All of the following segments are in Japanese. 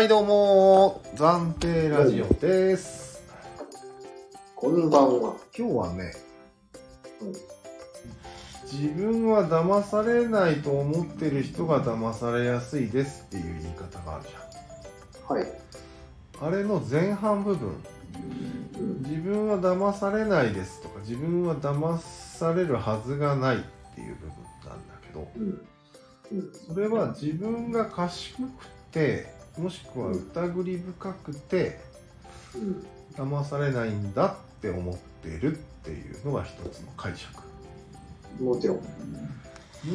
はいどうも暫定ラジオです。こんばんは。今日はね、自分は騙されないと思ってる人が騙されやすいですっていう言い方があるじゃん。はい。あれの前半部分、自分は騙されないですとか自分は騙されるはずがないっていう部分なんだけど、それは自分が賢くてもしくは疑り深くて騙されないんだって思ってるっていうのが一つの解釈。もちろん。も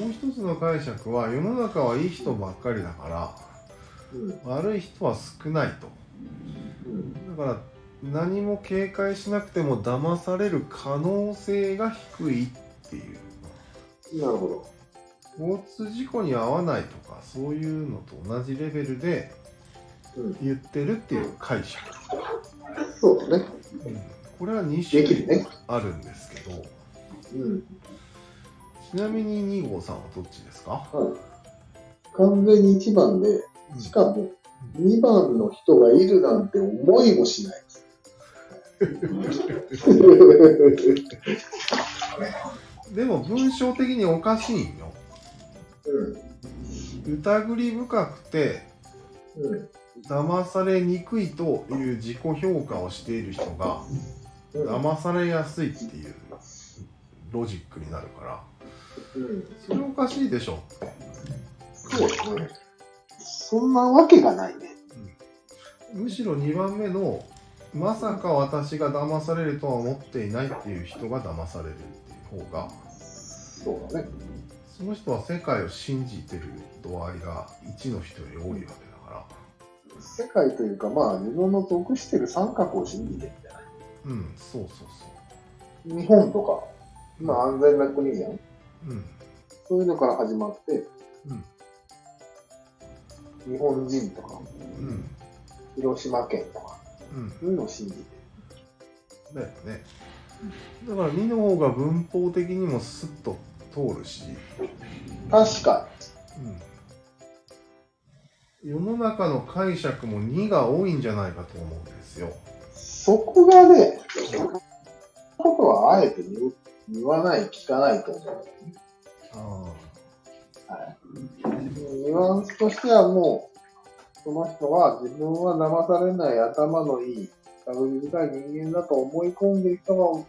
う一つの解釈は世の中はいい人ばっかりだから悪い人は少ないと。だから何も警戒しなくても騙される可能性が低いっていう。なるほど。交通事故に遭わないとかそういうのと同じレベルで言ってるっていう解釈。そうだね、これは2種類あるんですけど、ちなみに2号さんはどっちですか？完全に1番で、しかも2番の人がいるなんて思いもしないですでも文章的におかしいよ。疑り深くて騙されにくいという自己評価をしている人が騙されやすいっていうロジックになるから、それおかしいでしょって。そうですね。そんなわけがないね。むしろ2番目のまさか私が騙されるとは思っていないっていう人が騙されるっていう方が、そうだね、その人は世界を信じてる度合いが1の人より多いわけだから。世界というか、まあ自分の属してる三角を信じてるんじゃない？そうそうそう。日本とか、まあ安全な国じゃん。そういうのから始まって、日本人とか、広島県とか、そういうのを信じてる。だよね。だから2の方が文法的にもスッと通るし、確かに、世の中の解釈も2が多いんじゃないかと思うんですよ。そこがね、僕はあえて言わない、聞かないと思う。ニュアンスとしてはもう、その人は自分は騙されない頭のいい、疑り深い人間だと思い込んでいる人がっ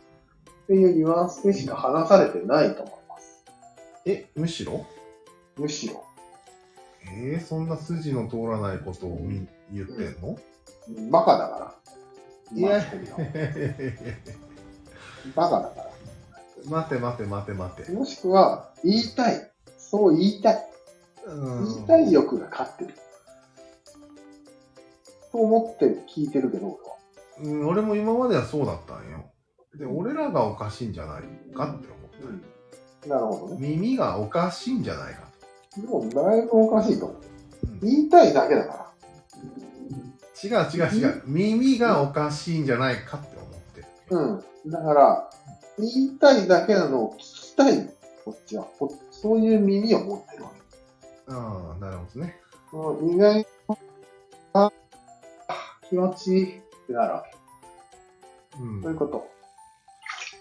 ていうニュアンスでしか話されてないと思う。むしろそんな筋の通らないことを言ってんの？バカだから。バカだから待て。もしくは言いたい欲が勝ってると思って聞いてるけど、俺も今まではそうだったんよ。で、俺らがおかしいんじゃないかって思ってる。なるほどね、耳がおかしいんじゃないかと。でもだいぶおかしいと思う。言いたいだけだから。違う。耳がおかしいんじゃないかって思ってる。だから言いたいだけなのを聞きたい、こっちはそういう耳を持ってるわけ。なるほどね。意外に気持ちいいってなるわけ。そういうこと。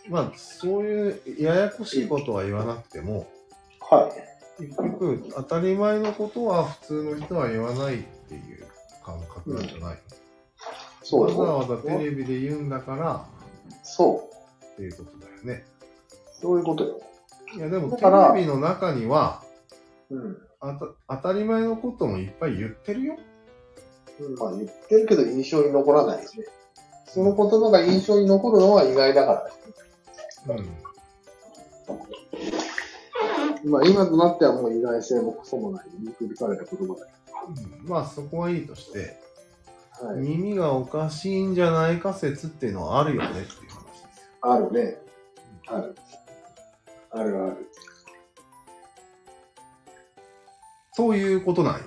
まあ、そういうややこしいことは言わなくても、結局当たり前のことは普通の人は言わないっていう感覚なんじゃないの？わざわざテレビで言うんだからっていうことだよね。そういうことよ。いやでもテレビの中には、当たり前のこともいっぱい言ってるよ。まあ言ってるけど印象に残らないですね。その言葉が印象に残るのは意外だから。まあ今となってはもう意外性もクソもない、見崩された言葉だけど、まあそこはいいとして、耳がおかしいんじゃないか説っていうのはあるよねっていう話ですよ。あるね。ある。そういうことなんよ。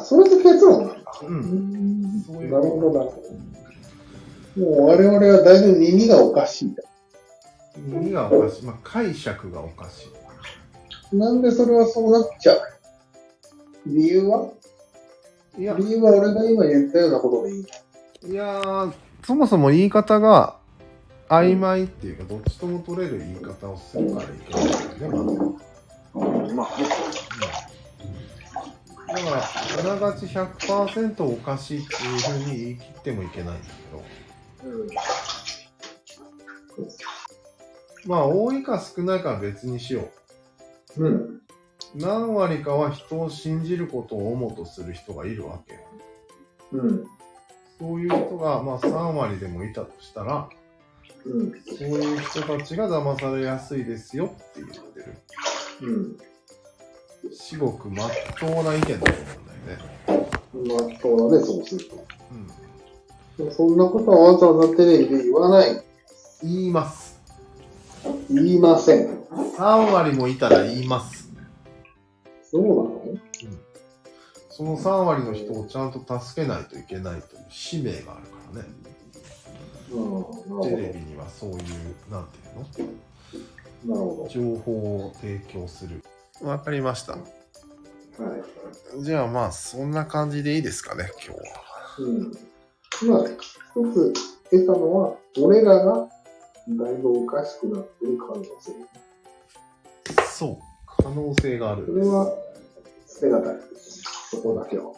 それって結論なんだ。そういうことなんだ。もう我々はだいぶ耳がおかしいんだ。耳がおかしい、まあ、解釈がおかしい。なんでそれはそうなっちゃう理由は？いや、理由は俺が今言ったようなことでいい。いやー、そもそも言い方が曖昧っていうか、どっちとも取れる言い方をするからいけないんだよね、まず。だから、あながち 100% おかしいっていうふうに言い切ってもいけないんだけど、まあ、多いか少ないかは別にしよう。何割かは人を信じることを主とする人がいるわけ。そういう人が、まあ、3割でもいたとしたら、そういう人たちが騙されやすいですよって言ってる。至極真っ当な意見だと思うんだよね。真っ当だね、そうすると。そんなことはわざわざテレビで言わない。言います。言いません。3割もいたら言います。そうなの？その3割の人をちゃんと助けないといけないという使命があるからね。テレビにはそういう、なんていうの？なるほど。情報を提供する。わかりました。じゃあまあそんな感じでいいですかね、今日は。今一つ得たのは、俺らがだいぶおかしくなってる可能性。そう、可能性がある。それは捨てがたいです。そこだけは。